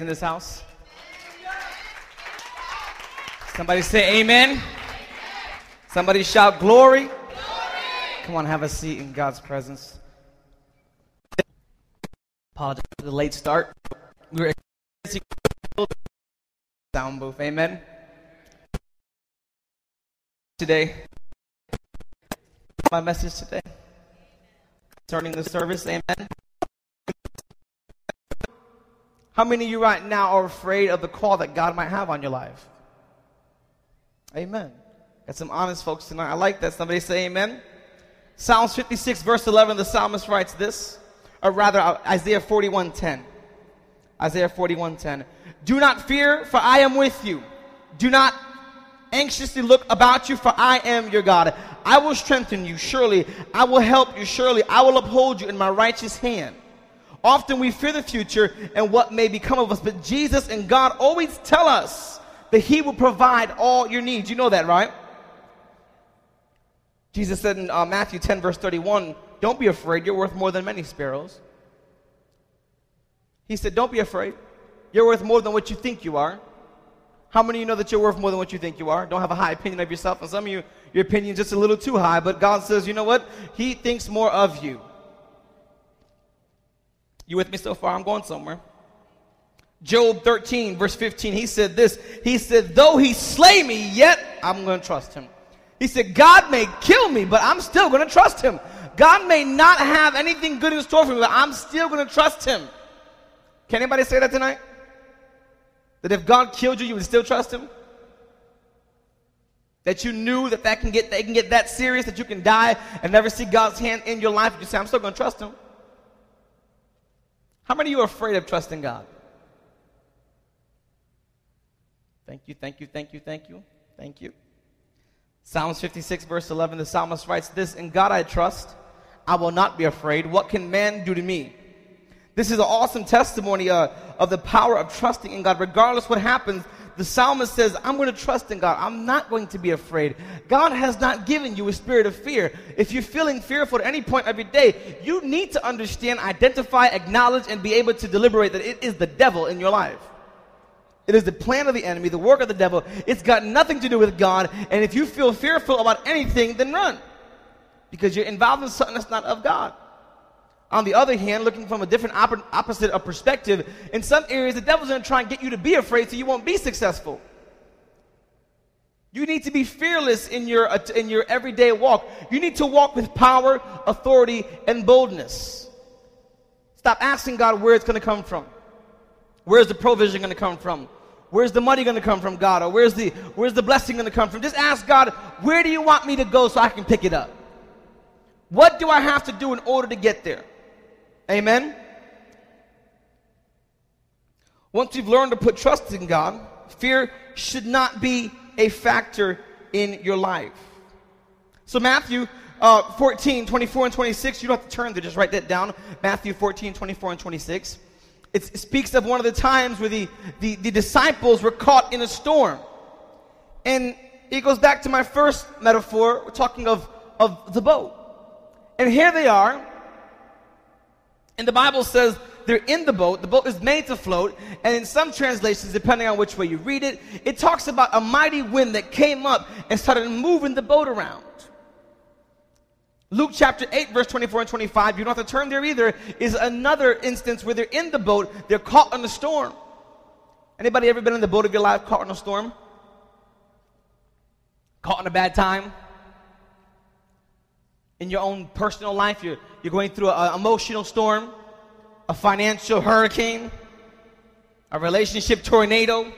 in this house? Somebody say amen. Amen. Somebody shout glory. Glory. Come on, have a seat in God's presence. Apologize for the late start. We were experiencing sound booth. Amen. Today, my message today concerning the service. Amen. How many of you right now are afraid of the call that God might have on your life? Amen. Got some honest folks tonight. I like that. Somebody say amen. Psalms 56 verse 11, the psalmist writes this, or rather Isaiah 41:10. Isaiah 41:10. Do not fear, for I am with you. Do not anxiously look about you, for I am your God. I will strengthen you, surely. I will help you, surely. I will uphold you in my righteous hand. Often we fear the future and what may become of us, but Jesus and God always tell us that he will provide all your needs. You know that, right? Jesus said in Matthew 10, verse 31, don't be afraid, you're worth more than many sparrows. He said, don't be afraid. You're worth more than what you think you are. How many of you know that you're worth more than what you think you are? Don't have a high opinion of yourself. And some of you, your opinion's just a little too high, but God says, you know what? He thinks more of you. You with me so far? I'm going somewhere. Job 13, verse 15, he said this. He said, though he slay me, yet I'm going to trust him. He said, God may kill me, but I'm still going to trust him. God may not have anything good in store for me, but I'm still going to trust him. Can anybody say that tonight? That if God killed you, you would still trust him? That you knew that that can get that serious, that you can die and never see God's hand in your life. You say, I'm still going to trust him. How many of you are afraid of trusting God? Thank you, thank you, thank you, thank you, thank you. Psalms 56, verse 11, the psalmist writes this, in God I trust, I will not be afraid. What can man do to me? This is an awesome testimony of the power of trusting in God. Regardless what happens, the psalmist says, I'm going to trust in God. I'm not going to be afraid. God has not given you a spirit of fear. If you're feeling fearful at any point every day, you need to understand, identify, acknowledge, and be able to deliberate that it is the devil in your life. It is the plan of the enemy, the work of the devil. It's got nothing to do with God. And if you feel fearful about anything, then run. Because you're involved in something that's not of God. On the other hand, looking from a different opposite of perspective, in some areas, the devil's going to try and get you to be afraid so you won't be successful. You need to be fearless in your everyday walk. You need to walk with power, authority, and boldness. Stop asking God where it's going to come from. Where's the provision going to come from? Where's the money going to come from, God? Or where's the blessing going to come from? Just ask God, where do you want me to go so I can pick it up? What do I have to do in order to get there? Amen? Once you've learned to put trust in God, fear should not be a factor in your life. So Matthew 14, 24 and 26, you don't have to turn there, just write that down. Matthew 14, 24 and 26. It speaks of one of the times where the disciples were caught in a storm. And it goes back to my first metaphor, we're talking of the boat. And here they are, and the Bible says they're in the boat. The boat is made to float, and in some translations, depending on which way you read it, it talks about a mighty wind that came up and started moving the boat around. Luke chapter 8, verse 24 and 25, you don't have to turn there either, is another instance where they're in the boat, they're caught in a storm. Anybody ever been in the boat of your life caught in a storm? Caught in a bad time? In your own personal life, you're going through an emotional storm, a financial hurricane, a relationship tornado,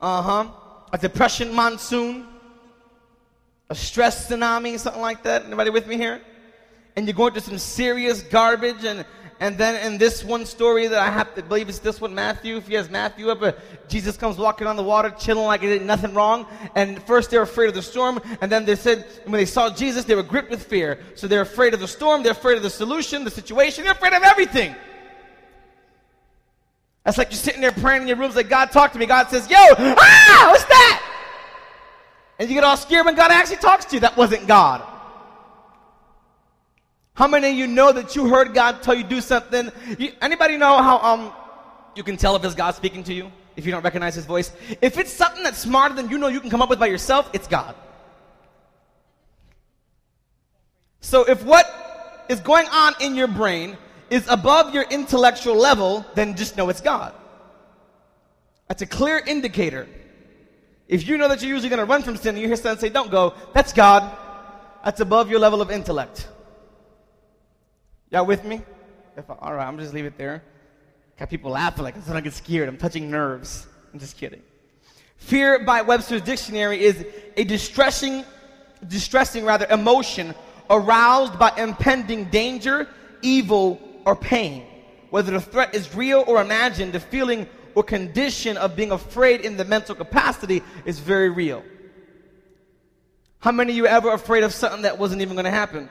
a depression monsoon, a stress tsunami, something like that. Anybody with me here? And you're going through some serious garbage, and then in this one story that I have to believe it's this one, Matthew, if he has Matthew up, Jesus comes walking on the water, chilling like he did nothing wrong. And first they're afraid of the storm, and then they said, when they saw Jesus, they were gripped with fear. So they're afraid of the storm, they're afraid of the solution, the situation, they're afraid of everything. That's like you're sitting there praying in your rooms like, God, talk to me. God says, yo, what's that? And you get all scared when God actually talks to you. That wasn't God. How many of you know that you heard God tell you do something? Anybody know how You can tell if it's God speaking to you, if you don't recognize his voice. If it's something that's smarter than you know you can come up with by yourself, it's God. So if what is going on in your brain is above your intellectual level, then just know it's God. That's a clear indicator. If you know that you're usually going to run from sin and you hear someone say, don't go, that's God. That's above your level of intellect. Y'all with me? All right, I'm just leave it there. Got people laughing like, I get scared. I'm touching nerves. I'm just kidding. Fear by Webster's Dictionary is a distressing emotion aroused by impending danger, evil, or pain. Whether the threat is real or imagined, the feeling or condition of being afraid in the mental capacity is very real. How many of you were ever afraid of something that wasn't even going to happen?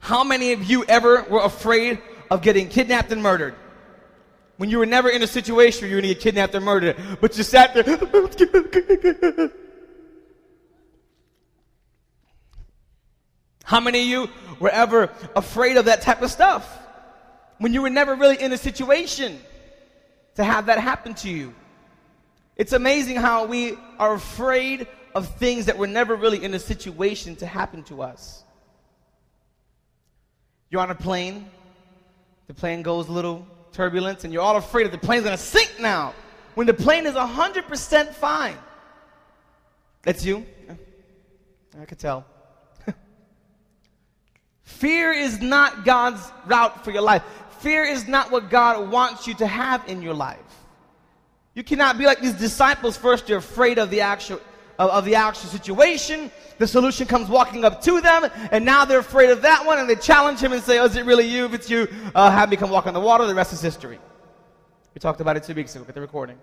How many of you ever were afraid of getting kidnapped and murdered? When you were never in a situation where you were going to get kidnapped and murdered, but you sat there. How many of you were ever afraid of that type of stuff? When you were never really in a situation to have that happen to you. It's amazing how we are afraid of things that were never really in a situation to happen to us. You're on a plane, the plane goes a little turbulence, and you're all afraid that the plane's gonna sink now, when the plane is 100% fine. That's you. I could tell. Fear is not God's route for your life. Fear is not what God wants you to have in your life. You cannot be like these disciples. First, you're afraid of the actual situation. The solution comes walking up to them, and now they're afraid of that one, and they challenge him and say, oh, is it really you? If it's you, have me come walk on the water. The rest is history. We talked about it 2 weeks ago. Look at the recording.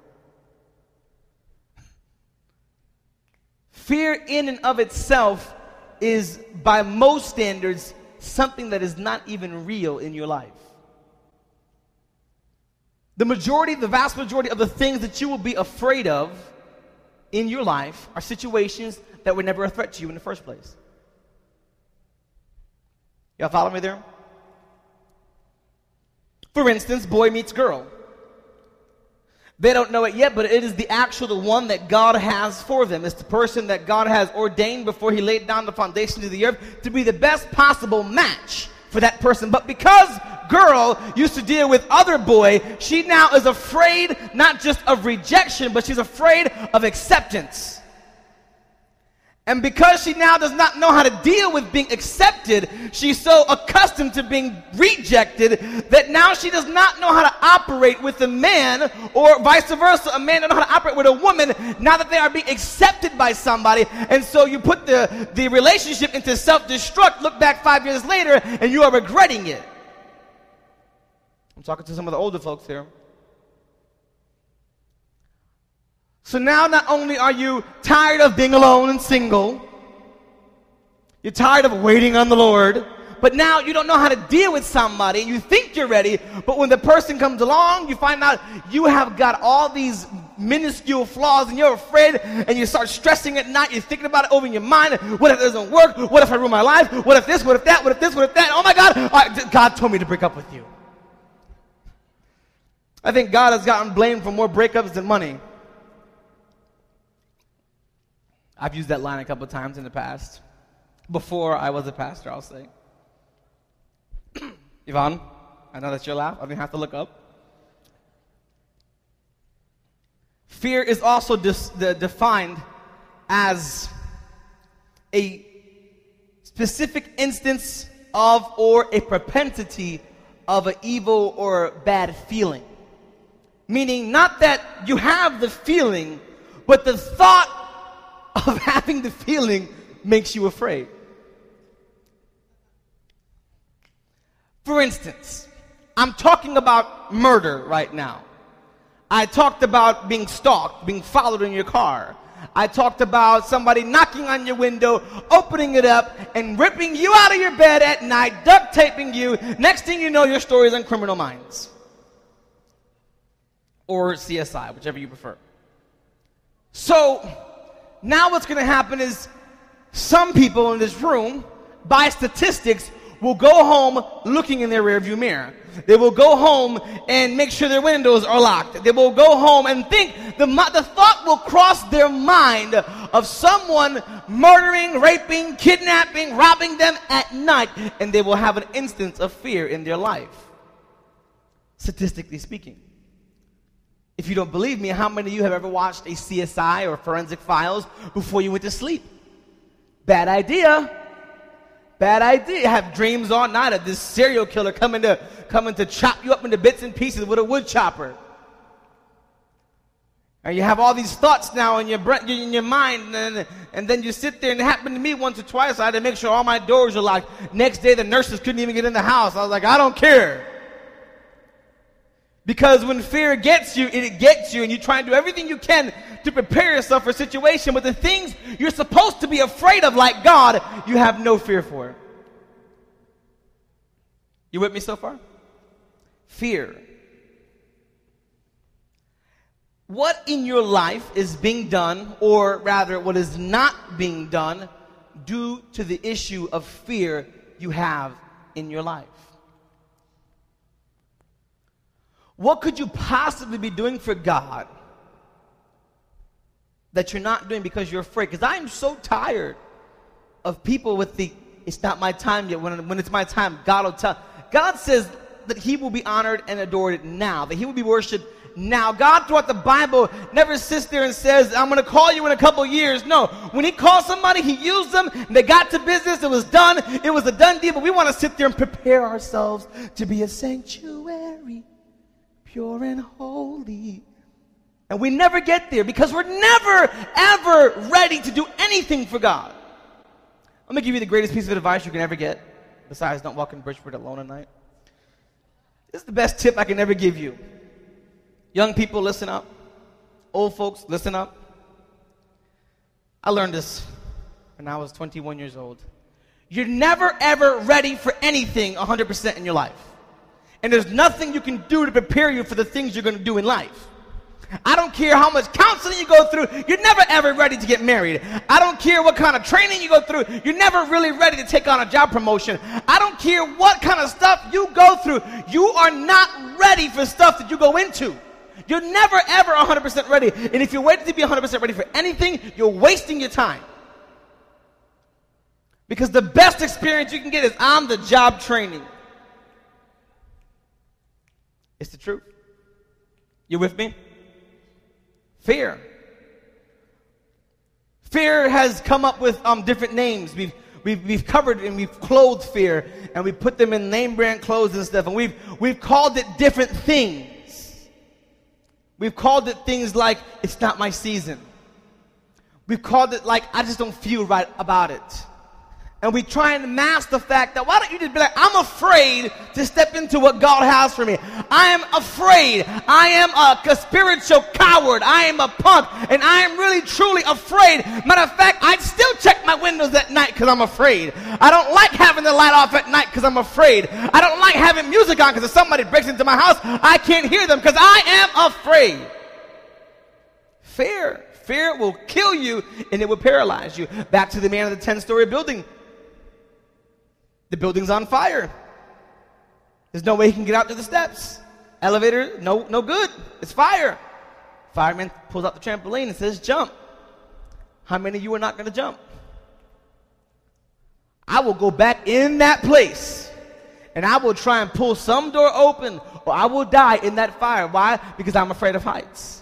Fear in and of itself is, by most standards, something that is not even real in your life. The vast majority of the things that you will be afraid of in your life are situations that were never a threat to you in the first place. Y'all follow me there? For instance, boy meets girl. They don't know it yet, but it is the one that God has for them. It's the person that God has ordained before he laid down the foundations of the earth to be the best possible match for that person. But because girl used to deal with other boy, she now is afraid not just of rejection, but she's afraid of acceptance. And because she now does not know how to deal with being accepted, she's so accustomed to being rejected that now she does not know how to operate with a man, or vice versa. A man doesn't know how to operate with a woman now that they are being accepted by somebody. And so you put the relationship into self-destruct, look back 5 years later, and you are regretting it. I'm talking to some of the older folks here. So now not only are you tired of being alone and single, you're tired of waiting on the Lord, but now you don't know how to deal with somebody, and you think you're ready, but when the person comes along, you find out you have got all these minuscule flaws, and you're afraid, and you start stressing at night, you're thinking about it over in your mind, what if it doesn't work, what if I ruin my life, what if this, what if that, what if this, what if that, oh my God, God told me to break up with you. I think God has gotten blamed for more breakups than money. I've used that line a couple of times in the past. Before I was a pastor, I'll say. Yvonne, I know that's your laugh. I didn't have to look up. Fear is also defined as a specific instance of or a propensity of an evil or bad feeling. Meaning not that you have the feeling, but the thought of having the feeling makes you afraid. For instance, I'm talking about murder right now. I talked about being stalked, being followed in your car. I talked about somebody knocking on your window, opening it up, and ripping you out of your bed at night, duct taping you. Next thing you know, your story is on Criminal Minds. Or CSI, whichever you prefer. So now what's going to happen is some people in this room, by statistics, will go home looking in their rearview mirror. They will go home and make sure their windows are locked. They will go home and think, the thought will cross their mind of someone murdering, raping, kidnapping, robbing them at night, and they will have an instance of fear in their life. Statistically speaking. If you don't believe me, how many of you have ever watched a CSI or Forensic Files before you went to sleep? Bad idea. Bad idea. Have dreams all night of this serial killer coming to chop you up into bits and pieces with a wood chopper. And you have all these thoughts now in your mind, and then you sit there, and it happened to me once or twice. I had to make sure all my doors were locked. Next day, the nurses couldn't even get in the house. I was like, I don't care. Because when fear gets you, it gets you, and you try and do everything you can to prepare yourself for a situation, but the things you're supposed to be afraid of, like God, you have no fear for. You with me so far? Fear. What in your life is being done, or rather, what is not being done, due to the issue of fear you have in your life? What could you possibly be doing for God that you're not doing because you're afraid? Because I'm so tired of people with the, it's not my time yet. When it's my time, God will tell. God says that he will be honored and adored now, that he will be worshipped now. God throughout the Bible never sits there and says, I'm going to call you in a couple years. No, when he calls somebody, he used them, and they got to business, it was done, it was a done deal, but we want to sit there and prepare ourselves to be a sanctuary. Pure and holy. And we never get there because we're never, ever ready to do anything for God. Let me give you the greatest piece of advice you can ever get. Besides, don't walk in Bridgeport alone at night. This is the best tip I can ever give you. Young people, listen up. Old folks, listen up. I learned this when I was 21 years old. You're never, ever ready for anything 100% in your life. And there's nothing you can do to prepare you for the things you're going to do in life. I don't care how much counseling you go through, you're never ever ready to get married. I don't care what kind of training you go through, you're never really ready to take on a job promotion. I don't care what kind of stuff you go through, you are not ready for stuff that you go into. You're never ever 100% ready. And if you're waiting to be 100% ready for anything, you're wasting your time. Because the best experience you can get is on the job training. It's the truth. You with me? Fear. Fear has come up with different names. We've covered and we've clothed fear, and we put them in name brand clothes and stuff, and we've called it different things. We've called it things like, it's not my season. We've called it like, I just don't feel right about it. And we try and mask the fact that, why don't you just be like, I'm afraid to step into what God has for me. I am afraid. I am a spiritual coward. I am a punk. And I am really, truly afraid. Matter of fact, I still check my windows at night because I'm afraid. I don't like having the light off at night because I'm afraid. I don't like having music on because if somebody breaks into my house, I can't hear them because I am afraid. Fear. Fear will kill you and it will paralyze you. Back to the man of the 10-story building. The building's on fire. There's no way he can get out to the steps. Elevator, no good. It's fire. Fireman pulls out the trampoline and says, jump. How many of you are not going to jump? I will go back in that place, and I will try and pull some door open, or I will die in that fire. Why? Because I'm afraid of heights.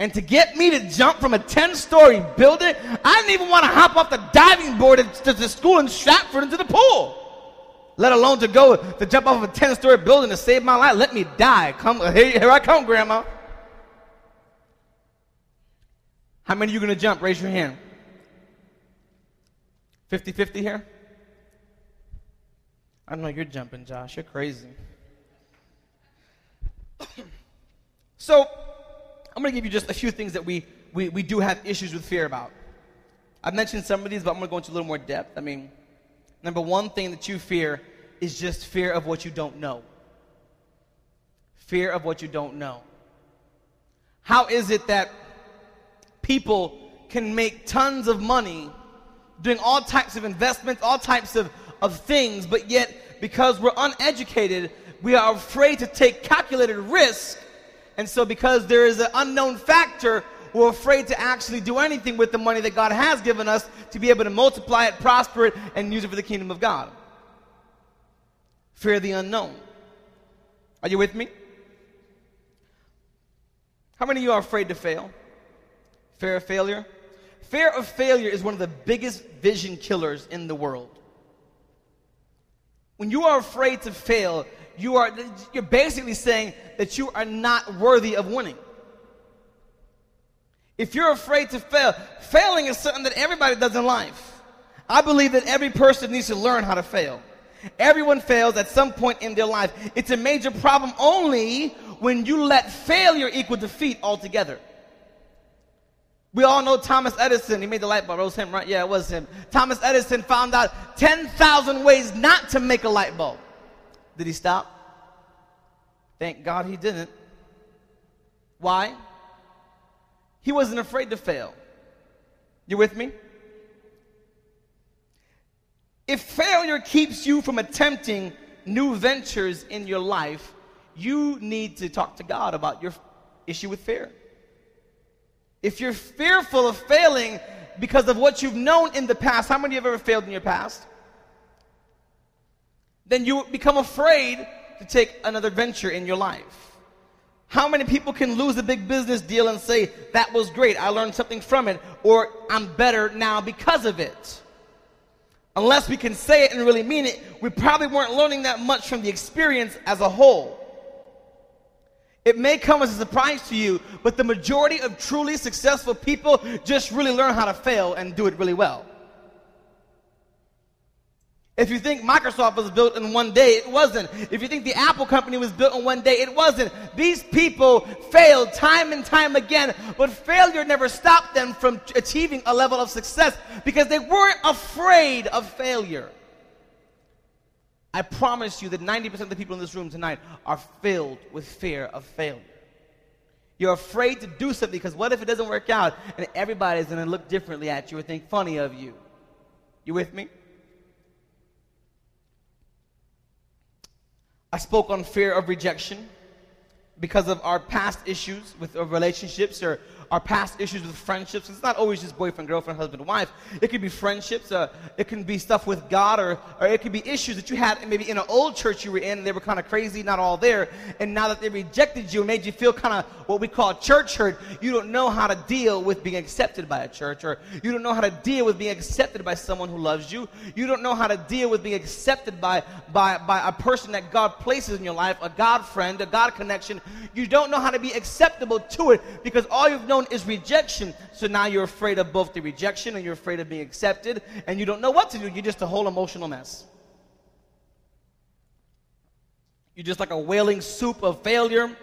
And to get me to jump from a 10-story building, I didn't even want to hop off the diving board to the school in Stratford into the pool. Let alone to jump off of a 10-story building to save my life. Let me die. Here I come, Grandma. How many of you are going to jump? Raise your hand. 50-50 here? I know you're jumping, Josh. You're crazy. So, I'm going to give you just a few things that we do have issues with fear about. I've mentioned some of these, but I'm going to go into a little more depth. I mean, number one thing that you fear is just fear of what you don't know. Fear of what you don't know. How is it that people can make tons of money doing all types of investments, all types of things, but yet because we're uneducated, we are afraid to take calculated risk. And so because there is an unknown factor, we're afraid to actually do anything with the money that God has given us to be able to multiply it, prosper it, and use it for the kingdom of God. Fear the unknown. Are you with me? How many of you are afraid to fail? Fear of failure? Fear of failure is one of the biggest vision killers in the world. When you are afraid to fail, you're basically saying that you are not worthy of winning. If you're afraid to fail, failing is something that everybody does in life. I believe that every person needs to learn how to fail. Everyone fails at some point in their life. It's a major problem only when you let failure equal defeat altogether. We all know Thomas Edison. He made the light bulb. It was him, right? Yeah, it was him. Thomas Edison found out 10,000 ways not to make a light bulb. Did he stop? Thank God he didn't. Why? He wasn't afraid to fail. You with me? If failure keeps you from attempting new ventures in your life, you need to talk to God about your issue with fear. If you're fearful of failing because of what you've known in the past, how many of you have ever failed in your past? Then you become afraid to take another venture in your life. How many people can lose a big business deal and say, that was great, I learned something from it, or I'm better now because of it? Unless we can say it and really mean it, we probably weren't learning that much from the experience as a whole. It may come as a surprise to you, but the majority of truly successful people just really learn how to fail and do it really well. If you think Microsoft was built in one day, it wasn't. If you think the Apple company was built in one day, it wasn't. These people failed time and time again, but failure never stopped them from achieving a level of success because they weren't afraid of failure. I promise you that 90% of the people in this room tonight are filled with fear of failure. You're afraid to do something because what if it doesn't work out and everybody's going to look differently at you or think funny of you? You with me? I spoke on fear of rejection because of our past issues with relationships or our past issues with friendships. It's not always just boyfriend, girlfriend, husband, wife. It could be friendships. It can be stuff with God or it could be issues that you had maybe in an old church you were in and they were kind of crazy, not all there. And now that they rejected you and made you feel kind of what we call church hurt, you don't know how to deal with being accepted by a church, or you don't know how to deal with being accepted by someone who loves you. You don't know how to deal with being accepted by a person that God places in your life, a God friend, a God connection. You don't know how to be acceptable to it because all you've known is rejection. So now you're afraid of both the rejection and you're afraid of being accepted, and you don't know what to do. You're just a whole emotional mess. You're just like a wailing soup of failure,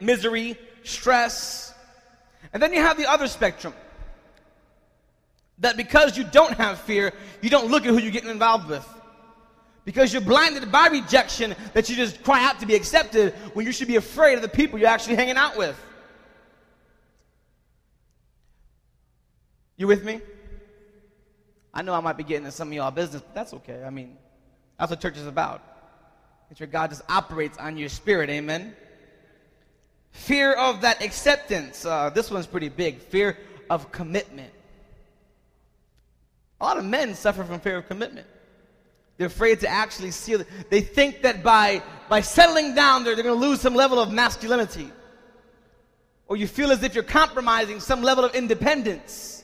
misery, stress. And then you have the other spectrum, that because you don't have fear, you don't look at who you're getting involved with. Because you're blinded by rejection that you just cry out to be accepted when you should be afraid of the people you're actually hanging out with. You with me? I know I might be getting into some of y'all business, but that's okay. I mean, that's what church is about. It's where God just operates on your spirit, amen? Fear of that acceptance. This one's pretty big. Fear of commitment. A lot of men suffer from fear of commitment. They're afraid to actually seal it. They think that by settling down, they're going to lose some level of masculinity. Or you feel as if you're compromising some level of independence.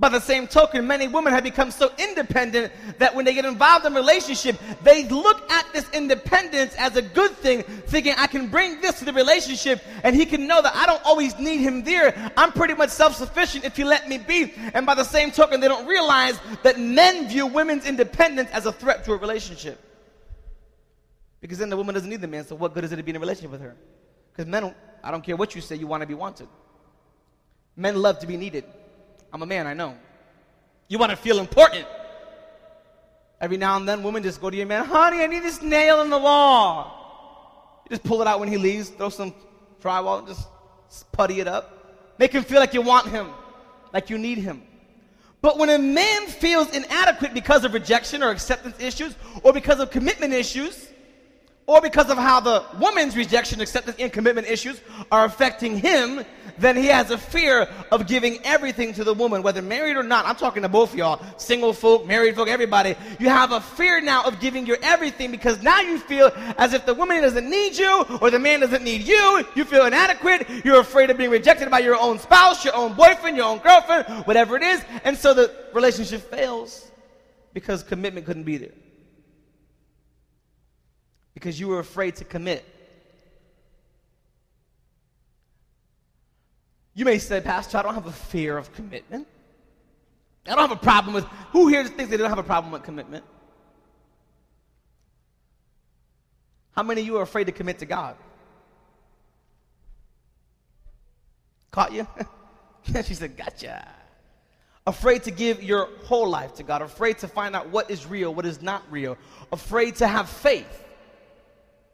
By the same token, many women have become so independent that when they get involved in a relationship, they look at this independence as a good thing, thinking I can bring this to the relationship and he can know that I don't always need him there. I'm pretty much self-sufficient if you let me be. And by the same token, they don't realize that men view women's independence as a threat to a relationship. Because then the woman doesn't need the man, so what good is it to be in a relationship with her? Because men, I don't care what you say, you want to be wanted. Men love to be needed. I'm a man, I know. You want to feel important. Every now and then, women just go to your man, honey, I need this nail in the wall. You just pull it out when he leaves, throw some drywall, just putty it up. Make him feel like you want him, like you need him. But when a man feels inadequate because of rejection or acceptance issues, or because of commitment issues, or because of how the woman's rejection, acceptance, and commitment issues are affecting him, then he has a fear of giving everything to the woman, whether married or not. I'm talking to both of y'all, single folk, married folk, everybody. You have a fear now of giving your everything because now you feel as if the woman doesn't need you or the man doesn't need you. You feel inadequate. You're afraid of being rejected by your own spouse, your own boyfriend, your own girlfriend, whatever it is. And so the relationship fails because commitment couldn't be there. Because you were afraid to commit. You may say, Pastor, I don't have a fear of commitment. I don't have a problem with, who here thinks they don't have a problem with commitment? How many of you are afraid to commit to God? Caught you? She said, gotcha. Afraid to give your whole life to God. Afraid to find out what is real, what is not real. Afraid to have faith.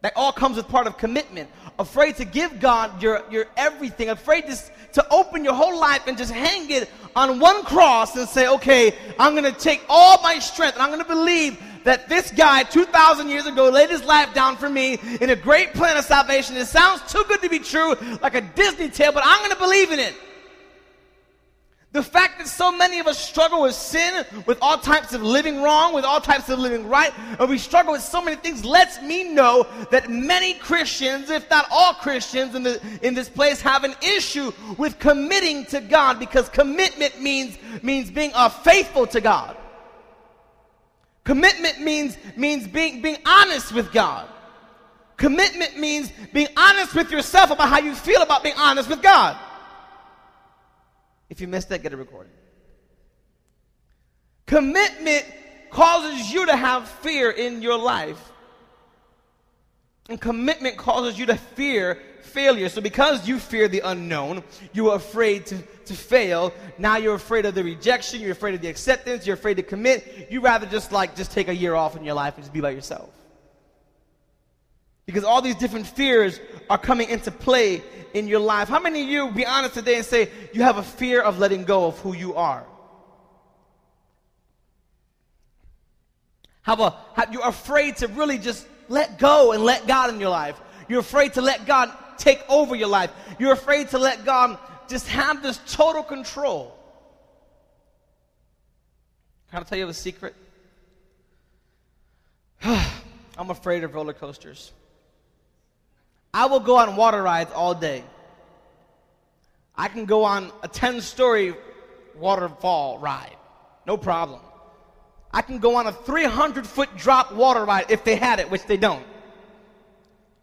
That all comes with part of commitment. Afraid to give God your everything. Afraid to open your whole life and just hang it on one cross and say, okay, I'm going to take all my strength and I'm going to believe that this guy 2,000 years ago laid his life down for me in a great plan of salvation. It sounds too good to be true, like a Disney tale, but I'm going to believe in it. The fact that so many of us struggle with sin, with all types of living wrong, with all types of living right, and we struggle with so many things, lets me know that many Christians, if not all Christians in this place, have an issue with committing to God, because commitment means being faithful to God. Commitment means being honest with God. Commitment means being honest with yourself about how you feel about being honest with God. If you missed that, get it recorded. Commitment causes you to have fear in your life. And commitment causes you to fear failure. So because you fear the unknown, you are afraid to fail. Now you're afraid of the rejection. You're afraid of the acceptance. You're afraid to commit. You rather just take a year off in your life and just be by yourself. Because all these different fears are coming into play in your life. How many of you, be honest today and say, you have a fear of letting go of who you are? You're afraid to really just let go and let God in your life. You're afraid to let God take over your life. You're afraid to let God just have this total control. Can I tell you a secret? I'm afraid of roller coasters. I will go on water rides all day. I can go on a 10-story waterfall ride, no problem. I can go on a 300-foot drop water ride if they had it, which they don't.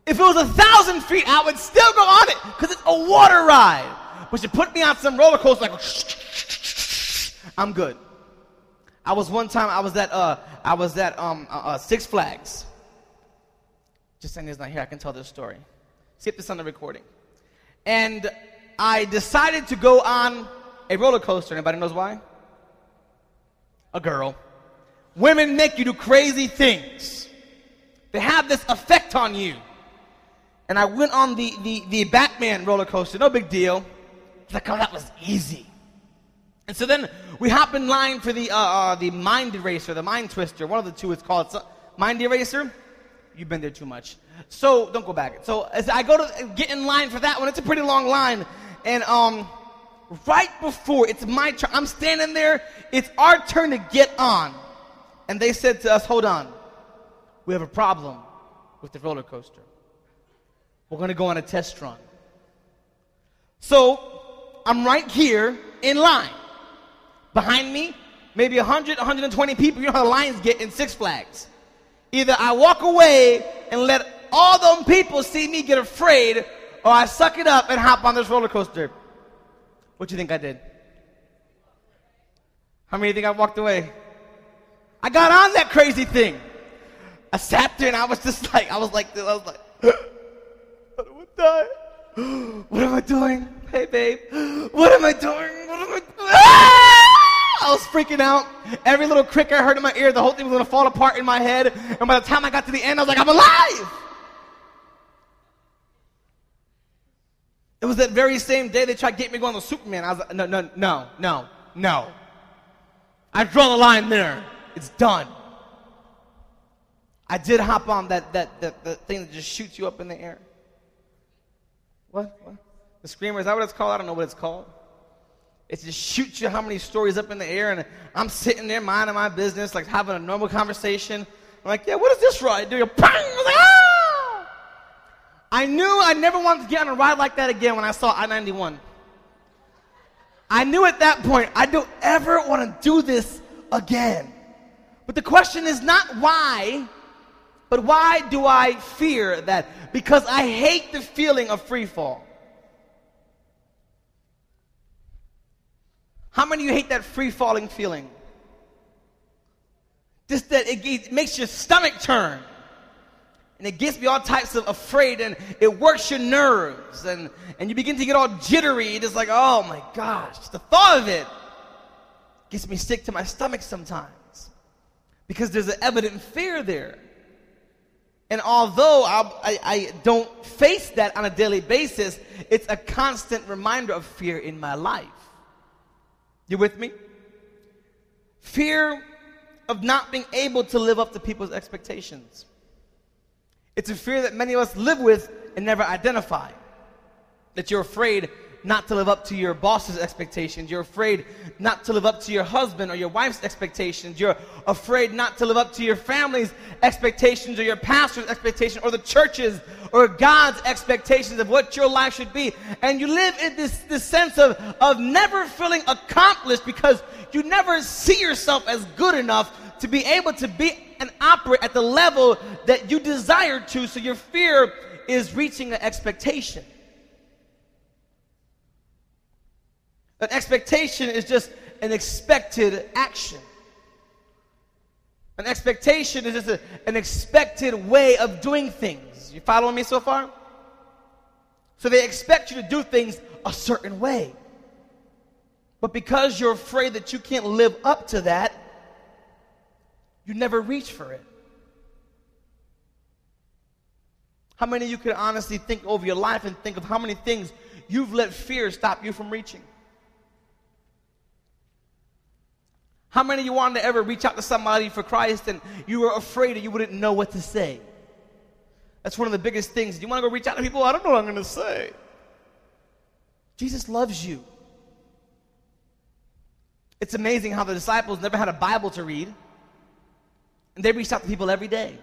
If it was 1,000 feet, I would still go on it because it's a water ride. But you put me on some roller coaster, like I'm good. I was one time. I was at Six Flags. Jasenia's not here. I can tell this story. Skip this on the recording. And I decided to go on a roller coaster. Anybody knows why? A girl. Women make you do crazy things. They have this effect on you. And I went on the Batman roller coaster. No big deal. It's like, oh, that was easy. And so then we hop in line for the Mind Eraser, the Mind Twister. One of the two it's called. It's Mind Eraser. You've been there too much. So don't go back. So as I go to get in line for that one, it's a pretty long line. And right before it's my turn, I'm standing there. It's our turn to get on. And they said to us, hold on. We have a problem with the roller coaster. We're going to go on a test run. So I'm right here in line. Behind me, maybe 100, 120 people. You know how the lines get in Six Flags. Either I walk away and let all them people see me get afraid, or I suck it up and hop on this roller coaster. What do you think I did? How many think I walked away? I got on that crazy thing. I sat there and I was like, I don't want to die. What am I doing? Hey, babe. What am I doing? What am I doing? Ah! I was freaking out. Every little crick I heard in my ear, the whole thing was going to fall apart in my head. And by the time I got to the end, I was like, I'm alive. It was that very same day they tried to get me going to Superman. I was like, no, no, no, no, no. I draw the line there. It's done. I did hop on that thing that just shoots you up in the air. What? The screamer, is that what it's called? I don't know what it's called. It just shoots you how many stories up in the air, and I'm sitting there minding my business, like having a normal conversation. I'm like, yeah, what does this ride do? Pang! I knew I never wanted to get on a ride like that again when I saw I-91. I knew at that point, I don't ever want to do this again. But the question is not why, but why do I fear that? Because I hate the feeling of free fall. How many of you hate that free-falling feeling? Just that it makes your stomach turn. And it gets me all types of afraid, and it works your nerves. And you begin to get all jittery. It's like, oh, my gosh, the thought of it gets me sick to my stomach sometimes. Because there's an evident fear there. And although I don't face that on a daily basis, it's a constant reminder of fear in my life. You with me? Fear of not being able to live up to people's expectations. It's a fear that many of us live with and never identify. That you're afraid not to live up to your boss's expectations. You're afraid not to live up to your husband or your wife's expectations. You're afraid not to live up to your family's expectations or your pastor's expectations or the church's or God's expectations of what your life should be. And you live in this sense of never feeling accomplished because you never see yourself as good enough to be able to be and operate at the level that you desire to. So your fear is reaching an expectation. An expectation is just an expected action. An expectation is just an expected way of doing things. You following me so far? So they expect you to do things a certain way. But because you're afraid that you can't live up to that, you never reach for it. How many of you can honestly think over your life and think of how many things you've let fear stop you from reaching? How many of you wanted to ever reach out to somebody for Christ and you were afraid that you wouldn't know what to say? That's one of the biggest things. You want to go reach out to people? I don't know what I'm going to say. Jesus loves you. It's amazing how the disciples never had a Bible to read. And they reached out to people every day.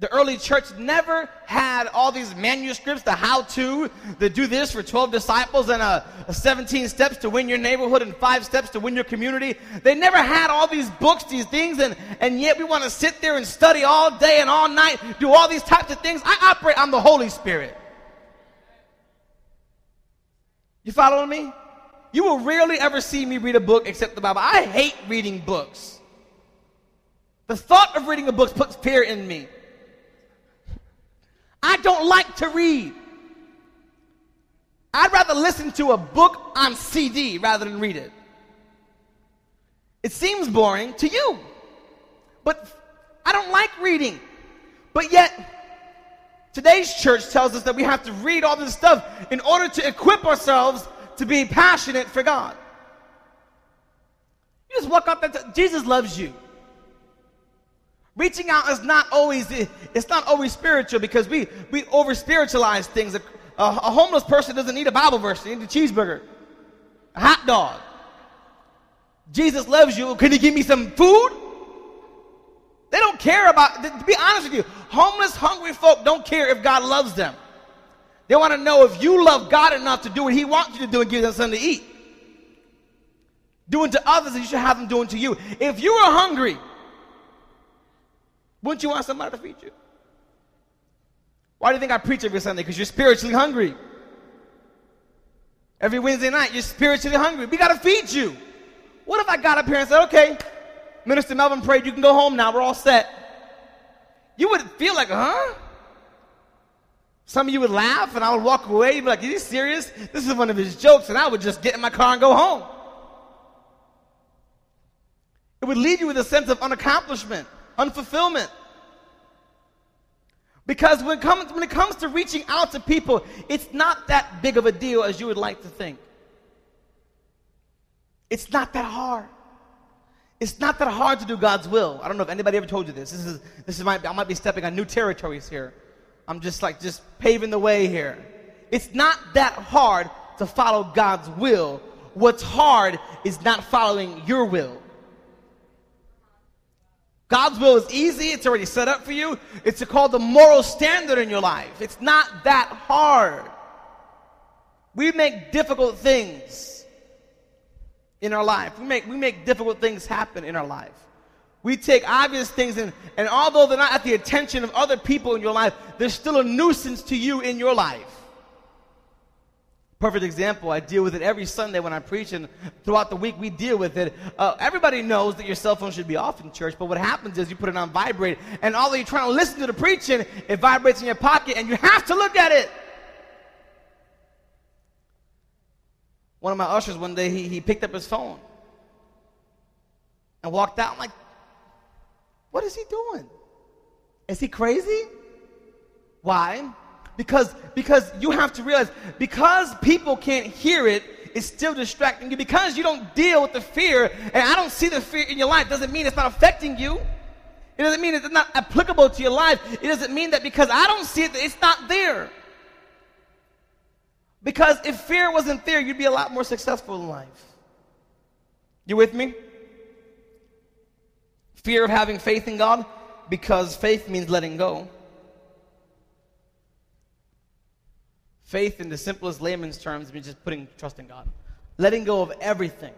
The early church never had all these manuscripts, the how-to, the do this for 12 disciples and 17 steps to win your neighborhood and 5 steps to win your community. They never had all these books, these things, and yet we want to sit there and study all day and all night, do all these types of things. I operate on the Holy Spirit. You following me? You will rarely ever see me read a book except the Bible. I hate reading books. The thought of reading a book puts fear in me. I don't like to read. I'd rather listen to a book on CD rather than read it. It seems boring to you, but I don't like reading. But yet, today's church tells us that we have to read all this stuff in order to equip ourselves to be passionate for God. You just walk up and Jesus loves you. Reaching out is not always spiritual because we over-spiritualize things. A homeless person doesn't need a Bible verse. They need a cheeseburger, a hot dog. Jesus loves you. Can you give me some food? They don't care about, to be honest with you, homeless, hungry folk don't care if God loves them. They want to know if you love God enough to do what He wants you to do and give them something to eat. Doing to others that you should have them doing to you. If you are hungry, wouldn't you want somebody to feed you? Why do you think I preach every Sunday? Because you're spiritually hungry. Every Wednesday night, you're spiritually hungry. We got to feed you. What if I got up here and said, okay, Minister Melvin prayed, you can go home now, we're all set. You would feel like, huh? Some of you would laugh, and I would walk away. You'd be like, is he serious? This is one of his jokes, and I would just get in my car and go home. It would leave you with a sense of unaccomplishment. Unfulfillment. Because when it comes to reaching out to people, it's not that big of a deal as you would like to think. It's not that hard. It's not that hard to do God's will. I don't know if anybody ever told you this. I might be stepping on new territories here. I'm just paving the way here. It's not that hard to follow God's will. What's hard is not following your will. God's will is easy. It's already set up for you. It's called the moral standard in your life. It's not that hard. We make difficult things in our life. We make difficult things happen in our life. We take obvious things, and although they're not at the attention of other people in your life, they're still a nuisance to you in your life. Perfect example, I deal with it every Sunday when I preach, and throughout the week we deal with it. Everybody knows that your cell phone should be off in church, but what happens is you put it on vibrate, and although you're trying to listen to the preaching, it vibrates in your pocket, and you have to look at it. One of my ushers one day, he picked up his phone and walked out. I'm like, what is he doing? Is he crazy? Why? Because you have to realize, because people can't hear it, it's still distracting you. Because you don't deal with the fear, and I don't see the fear in your life, doesn't mean it's not affecting you. It doesn't mean it's not applicable to your life. It doesn't mean that because I don't see it, that it's not there. Because if fear wasn't there, you'd be a lot more successful in life. You with me? Fear of having faith in God, because faith means letting go. Faith, in the simplest layman's terms, means just putting trust in God. Letting go of everything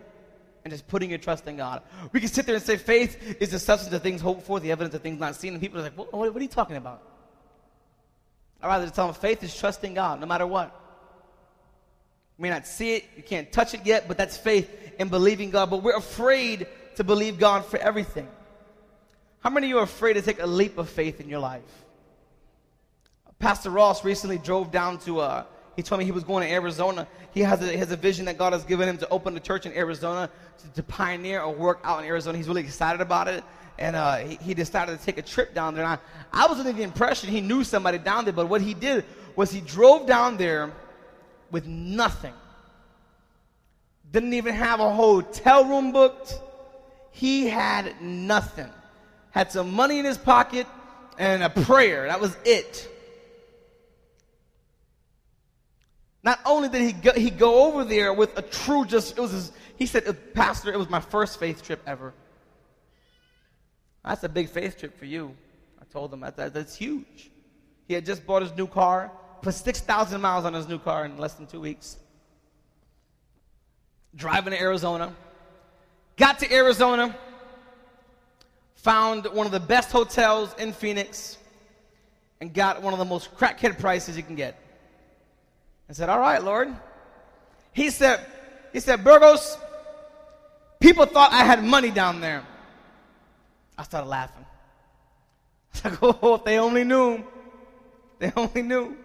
and just putting your trust in God. We can sit there and say faith is the substance of things hoped for, the evidence of things not seen. And people are like, what are you talking about? I'd rather just tell them faith is trusting God no matter what. You may not see it, you can't touch it yet, but that's faith in believing God. But we're afraid to believe God for everything. How many of you are afraid to take a leap of faith in your life? Pastor Ross recently drove down to, he told me he was going to Arizona. He has a vision that God has given him to open a church in Arizona, to pioneer a work out in Arizona. He's really excited about it, and he decided to take a trip down there. And I was under the impression he knew somebody down there, but what he did was he drove down there with nothing. Didn't even have a hotel room booked. He had nothing. Had some money in his pocket and a prayer. That was it. Not only did he go over there with a true he said, Pastor, it was my first faith trip ever. That's a big faith trip for you. I told him, that's huge. He had just bought his new car, put 6,000 miles on his new car in less than 2 weeks. Driving to Arizona. Got to Arizona. Found one of the best hotels in Phoenix. And got one of the most crackhead prices you can get. I said, all right, Lord. He said, Burgos, people thought I had money down there. I started laughing. I was like, oh, if they only knew. They only knew.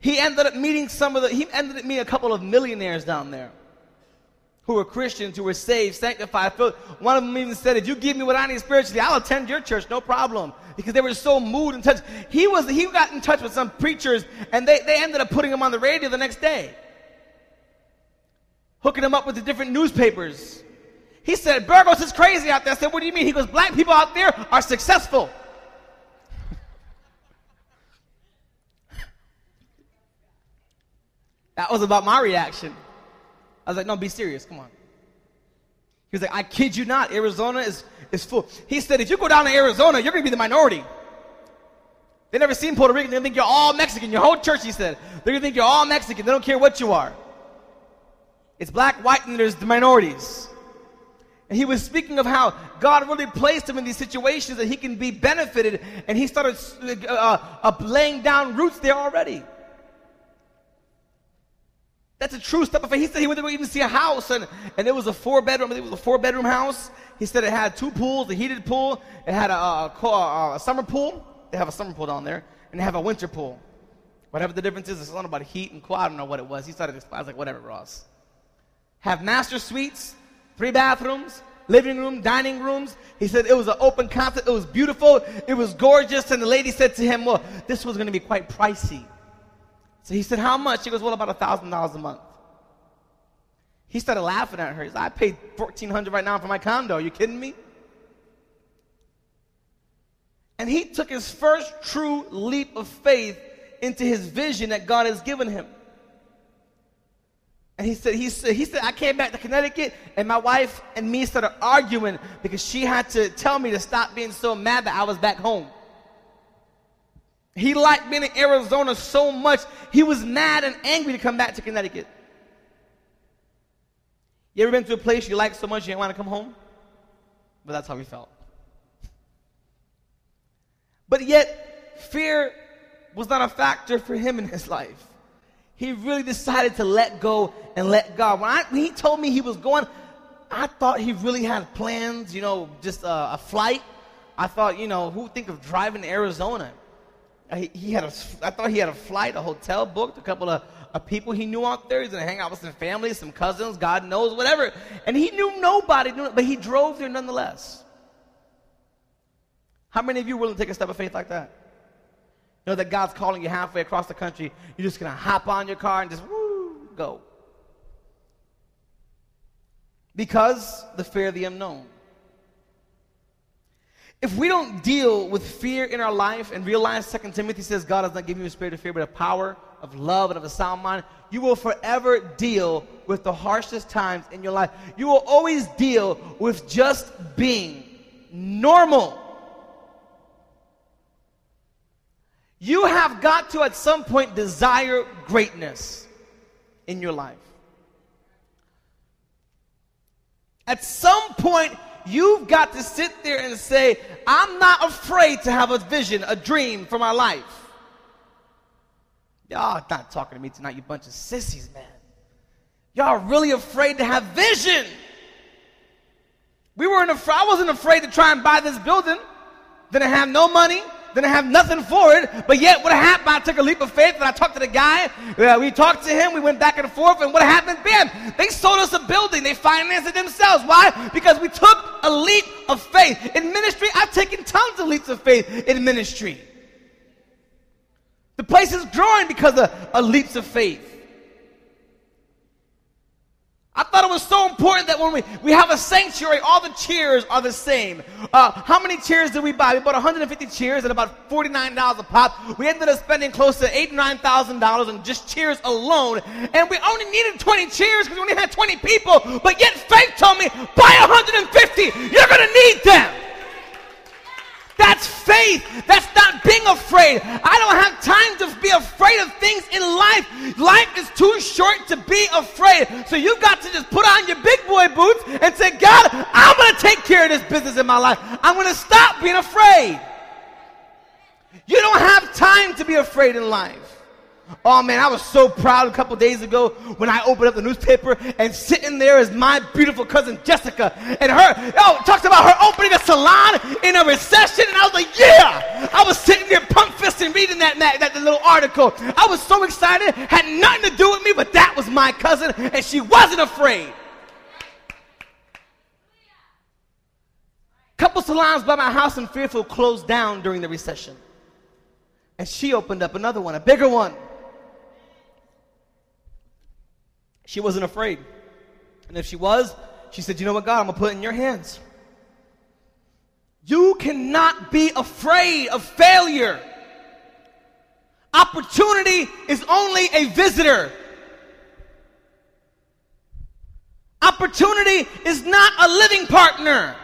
He ended up meeting a couple of millionaires down there who were Christians, who were saved, sanctified, filled. One of them even said, if you give me what I need spiritually, I'll attend your church, no problem. Because they were so moved and touched. He got in touch with some preachers, and they ended up putting him on the radio the next day. Hooking him up with the different newspapers. He said, Burgos is crazy out there. I said, what do you mean? He goes, black people out there are successful. That was about my reaction. I was like, no, be serious, come on. He was like, I kid you not, Arizona is full. He said, if you go down to Arizona, you're going to be the minority. They never seen Puerto Rican. They think you're all Mexican. Your whole church, he said. They're going to think you're all Mexican. They don't care what you are. It's black, white, and there's the minorities. And he was speaking of how God really placed him in these situations that he can be benefited, and he started laying down roots there already. That's a true step of faith. He said he wouldn't even see a house, and it was a four-bedroom. It was a four-bedroom house. He said it had two pools, a heated pool. It had a summer pool. They have a summer pool down there, and they have a winter pool. Whatever the difference is, it's something about heat and cool. I don't know what it was. He started. I was like, whatever, Ross. Have master suites, 3 bathrooms, living room, dining rooms. He said it was an open concept. It was beautiful. It was gorgeous. And the lady said to him, well, this was going to be quite pricey. So he said, how much? She goes, well, about $1,000 a month. He started laughing at her. He's like, I paid $1,400 right now for my condo. Are you kidding me? And he took his first true leap of faith into his vision that God has given him. And he said, I came back to Connecticut, and my wife and me started arguing because she had to tell me to stop being so mad that I was back home. He liked being in Arizona so much, he was mad and angry to come back to Connecticut. You ever been to a place you like so much you didn't want to come home? But that's how we felt. But yet, fear was not a factor for him in his life. He really decided to let go and let God. When he told me he was going, I thought he really had plans, just a flight. I thought, who would think of driving to Arizona? I thought he had a flight, a hotel booked, a couple of people he knew out there. He's going to hang out with some family, some cousins, God knows, whatever. And he knew nobody, but he drove there nonetheless. How many of you are willing to take a step of faith like that? You know that God's calling you halfway across the country. You're just going to hop on your car and just, woo, go. Because the fear of the unknown. If we don't deal with fear in our life and realize 2 Timothy says God has not given you a spirit of fear, but a power of love and of a sound mind, you will forever deal with the harshest times in your life. You will always deal with just being normal. You have got to at some point desire greatness in your life. At some point, you've got to sit there and say, I'm not afraid to have a vision, a dream for my life. Y'all not talking to me tonight, you bunch of sissies, man. Y'all really afraid to have vision. I wasn't afraid to try and buy this building. Didn't have no money. Didn't have nothing for it. But yet what happened, I took a leap of faith and I talked to the guy. We talked to him. We went back and forth. And what happened? Bam. They sold us a building. They financed it themselves. Why? Because we took a leap of faith. In ministry, I've taken tons of leaps of faith in ministry. The place is growing because of leaps of faith. I thought it was so important that when we have a sanctuary, all the chairs are the same. How many chairs did we buy? We bought 150 chairs at about $49 a pop. We ended up spending close to $8,000, $9,000 on just chairs alone. And we only needed 20 chairs because we only had 20 people. But yet faith told me, buy 150. You're going to need them. That's faith. That's not being afraid. I don't have time to be afraid of things in life. Life is too short to be afraid. So you've got to just put on your big boy boots and say, God, I'm going to take care of this business in my life. I'm going to stop being afraid. You don't have time to be afraid in life. Oh man, I was so proud a couple days ago when I opened up the newspaper and sitting there is my beautiful cousin Jessica and talks about her opening a salon in a recession, and I was like, yeah! I was sitting there pump-fisting reading that little article. I was so excited, had nothing to do with me, but that was my cousin and she wasn't afraid. A couple salons by my house in Fairfield closed down during the recession. And she opened up another one, a bigger one. She wasn't afraid. And if she was, she said, you know what, God, I'm going to put it in your hands. You cannot be afraid of failure. Opportunity is only a visitor. Opportunity is not a living partner.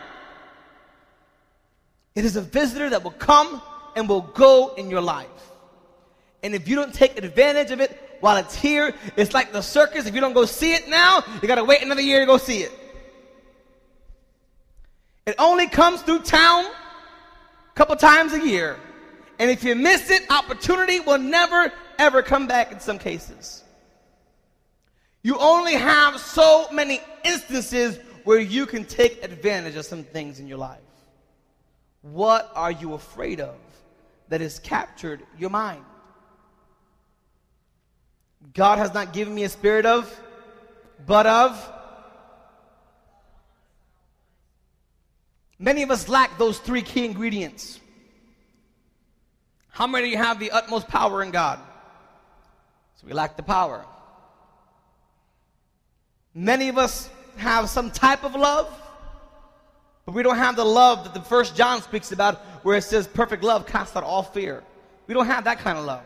It is a visitor that will come and will go in your life. And if you don't take advantage of it while it's here, it's like the circus. If you don't go see it now, you got to wait another year to go see it. It only comes through town a couple times a year. And if you miss it, opportunity will never, ever come back in some cases. You only have so many instances where you can take advantage of some things in your life. What are you afraid of that has captured your mind? God has not given me a spirit of, but of. Many of us lack those three key ingredients. How many of you have the utmost power in God? So we lack the power. Many of us have some type of love, but we don't have the love that the First John speaks about, where it says perfect love casts out all fear. We don't have that kind of love.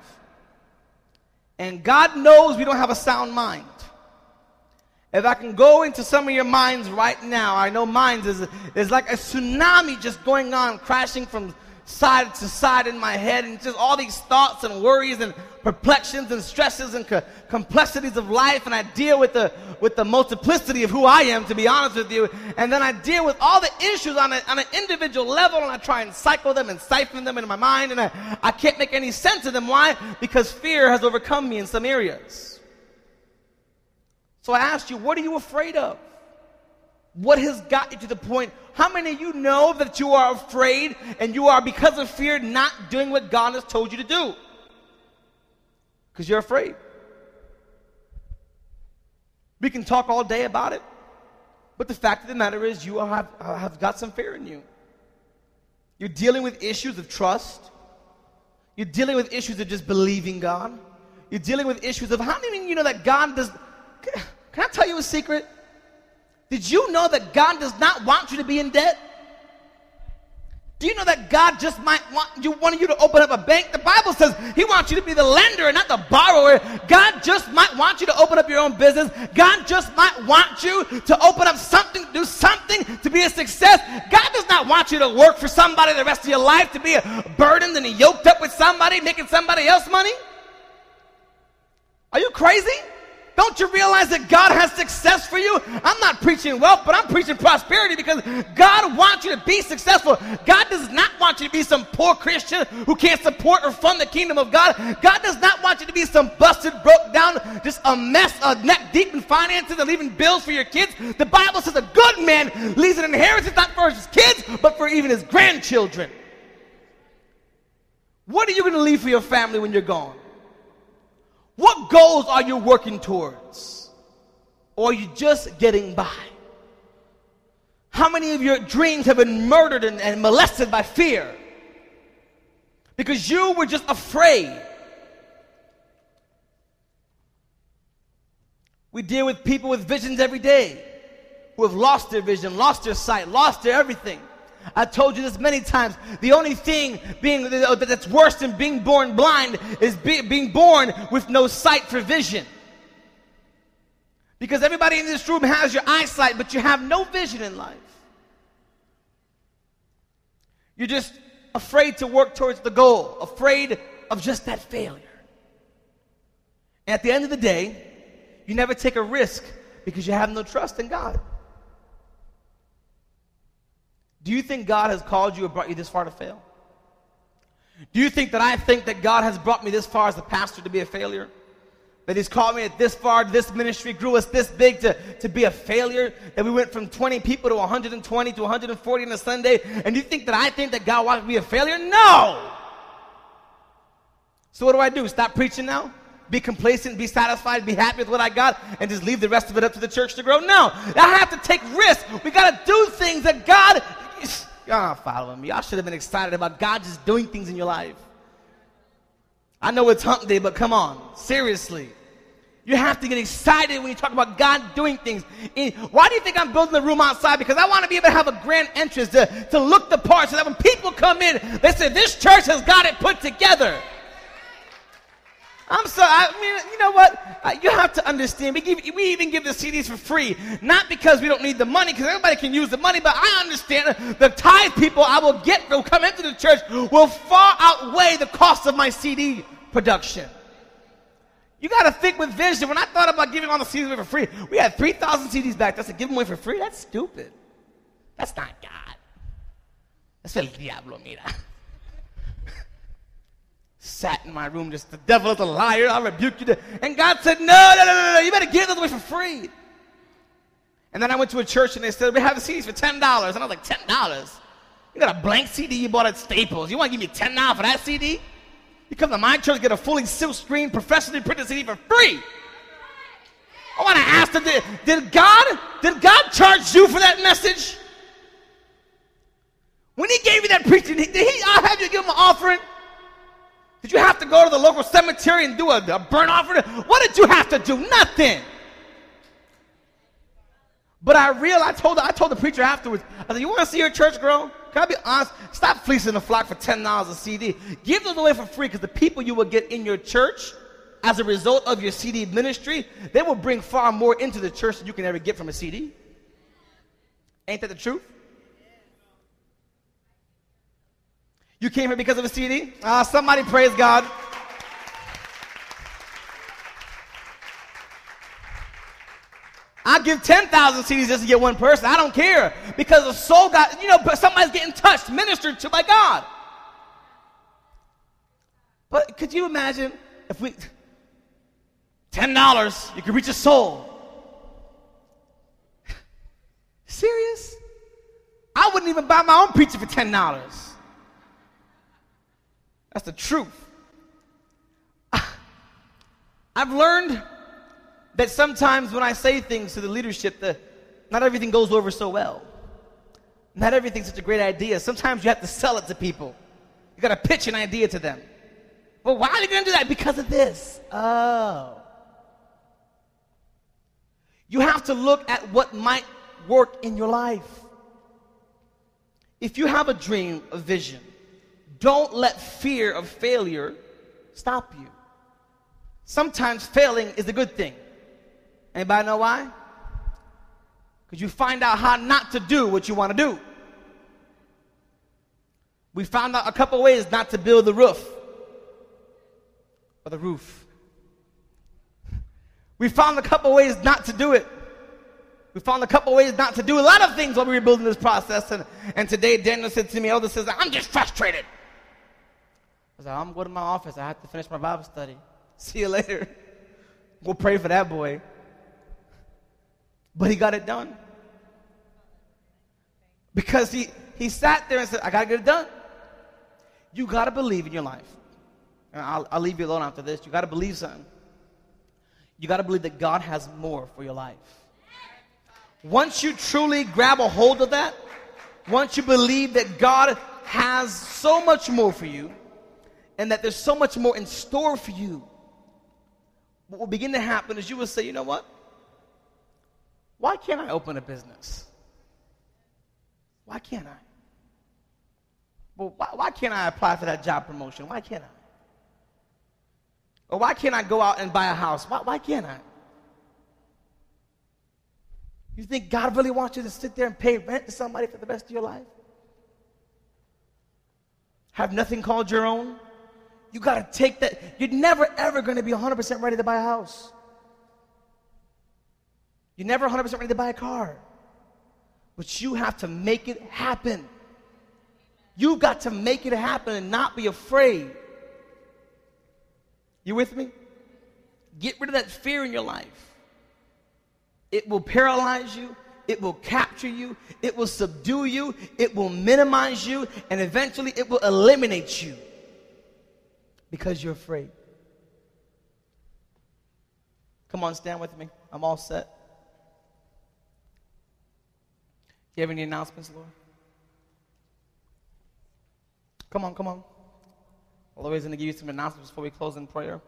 And God knows we don't have a sound mind. If I can go into some of your minds right now, I know minds is like a tsunami just going on, crashing from side to side in my head, and just all these thoughts and worries and perplexions and stresses and complexities of life, and I deal with the multiplicity of who I am, to be honest with you, and then I deal with all the issues on an individual level, and I try and cycle them and siphon them into my mind, and I can't make any sense of them. Why? Because fear has overcome me in some areas. So I asked you, what are you afraid of? What has got you to the point? How many of you know that you are afraid and you are, because of fear, not doing what God has told you to do? Because you're afraid. We can talk all day about it, but the fact of the matter is you have got some fear in you. You're dealing with issues of trust. You're dealing with issues of just believing God. You're dealing with issues of, how many of you know that God does, can I tell you a secret? Did you know that God does not want you to be in debt? Do you know that God just might want you to open up a bank? The Bible says He wants you to be the lender and not the borrower. God just might want you to open up your own business. God just might want you to open up something, do something to be a success. God does not want you to work for somebody the rest of your life, to be burdened and yoked up with somebody, making somebody else money. Are you crazy? Don't you realize that God has success for you? I'm not preaching wealth, but I'm preaching prosperity, because God wants you to be successful. God does not want you to be some poor Christian who can't support or fund the kingdom of God. God does not want you to be some busted, broke down, just a mess, neck deep in finances and leaving bills for your kids. The Bible says a good man leaves an inheritance not for his kids, but for even his grandchildren. What are you going to leave for your family when you're gone? What goals are you working towards? Or are you just getting by? How many of your dreams have been murdered and molested by fear? Because you were just afraid. We deal with people with visions every day who have lost their vision, lost their sight, lost their everything. I told you this many times. The only thing that's worse than being born blind is being born with no sight for vision. Because everybody in this room has your eyesight, but you have no vision in life. You're just afraid to work towards the goal, afraid of just that failure. And at the end of the day, you never take a risk because you have no trust in God. Do you think God has called you or brought you this far to fail? Do you think that I think that God has brought me this far as a pastor to be a failure? That He's called me at this far, this ministry grew us this big to be a failure? That we went from 20 people to 120 to 140 on a Sunday? And do you think that I think that God wants me to be a failure? No! So what do I do? Stop preaching now? Be complacent, be satisfied, be happy with what I got, and just leave the rest of it up to the church to grow? No! I have to take risks. We gotta do things that God... Y'all not following me. Y'all should have been excited about God just doing things in your life. I know it's hump day, but come on. Seriously. You have to get excited when you talk about God doing things. Why do you think I'm building the room outside? Because I want to be able to have a grand entrance to look the part, so that when people come in, they say, this church has got it put together. You know what? You have to understand. We even give the CDs for free. Not because we don't need the money, because everybody can use the money, but I understand the tithe people I will get who come into the church will far outweigh the cost of my CD production. You got to think with vision. When I thought about giving all the CDs away for free, we had 3,000 CDs back. That's a give them away for free? That's stupid. That's not God. That's el diablo, mira. Sat in my room, just the devil is a liar, I rebuke you. And God said, no, you better give this away for free. And then I went to a church and they said, we have CDs for $10. And I was like, $10? You got a blank CD you bought at Staples. You want to give me $10 for that CD? You come to my church, get a fully silk-screened, professionally printed CD for free. I want to ask them, did God charge you for that message? When He gave you that preaching, did He have you give Him an offering? Did you have to go to the local cemetery and do a burnt offering? What did you have to do? Nothing. But I realized, I told the preacher afterwards, I said, you want to see your church grow? Can I be honest? Stop fleecing the flock for $10 a CD. Give those away for free, because the people you will get in your church as a result of your CD ministry, they will bring far more into the church than you can ever get from a CD. Ain't that the truth? You came here because of a CD? Somebody praise God. I give 10,000 CDs just to get one person. I don't care, because the soul got, somebody's getting touched, ministered to by God. But could you imagine if we, $10, you could reach a soul. Serious? I wouldn't even buy my own pizza for $10. That's the truth. I've learned that sometimes when I say things to the leadership, not everything goes over so well. Not everything's such a great idea. Sometimes you have to sell it to people. You gotta pitch an idea to them. Well, why are you gonna do that? Because of this. Oh. You have to look at what might work in your life. If you have a dream, a vision, don't let fear of failure stop you. Sometimes failing is a good thing. Anybody know why? Because you find out how not to do what you want to do. We found out a couple ways not to build the roof. Or the roof. We found a couple ways not to do it. We found a couple ways not to do a lot of things while we were building this process. And today Daniel said to me, Elder says, I'm just frustrated. I said, I'm going to my office. I have to finish my Bible study. See you later. We'll pray for that boy. But he got it done. Because he sat there and said, I got to get it done. You got to believe in your life. And I'll leave you alone after this. You got to believe something. You got to believe that God has more for your life. Once you truly grab a hold of that, once you believe that God has so much more for you and that there's so much more in store for you, what will begin to happen is you will say, you know what? Why can't I open a business? Why can't I? Well, why can't I apply for that job promotion? Why can't I? Or why can't I go out and buy a house? Why can't I? You think God really wants you to sit there and pay rent to somebody for the rest of your life? Have nothing called your own? You got to take that. You're never, ever going to be 100% ready to buy a house. You're never 100% ready to buy a car. But you have to make it happen. You've got to make it happen and not be afraid. You with me? Get rid of that fear in your life. It will paralyze you. It will capture you. It will subdue you. It will minimize you. And eventually it will eliminate you because you're afraid. Come on, stand with me. I'm all set. You have any announcements, Lord? Come on, come on. I'm always going to give you some announcements before we close in prayer.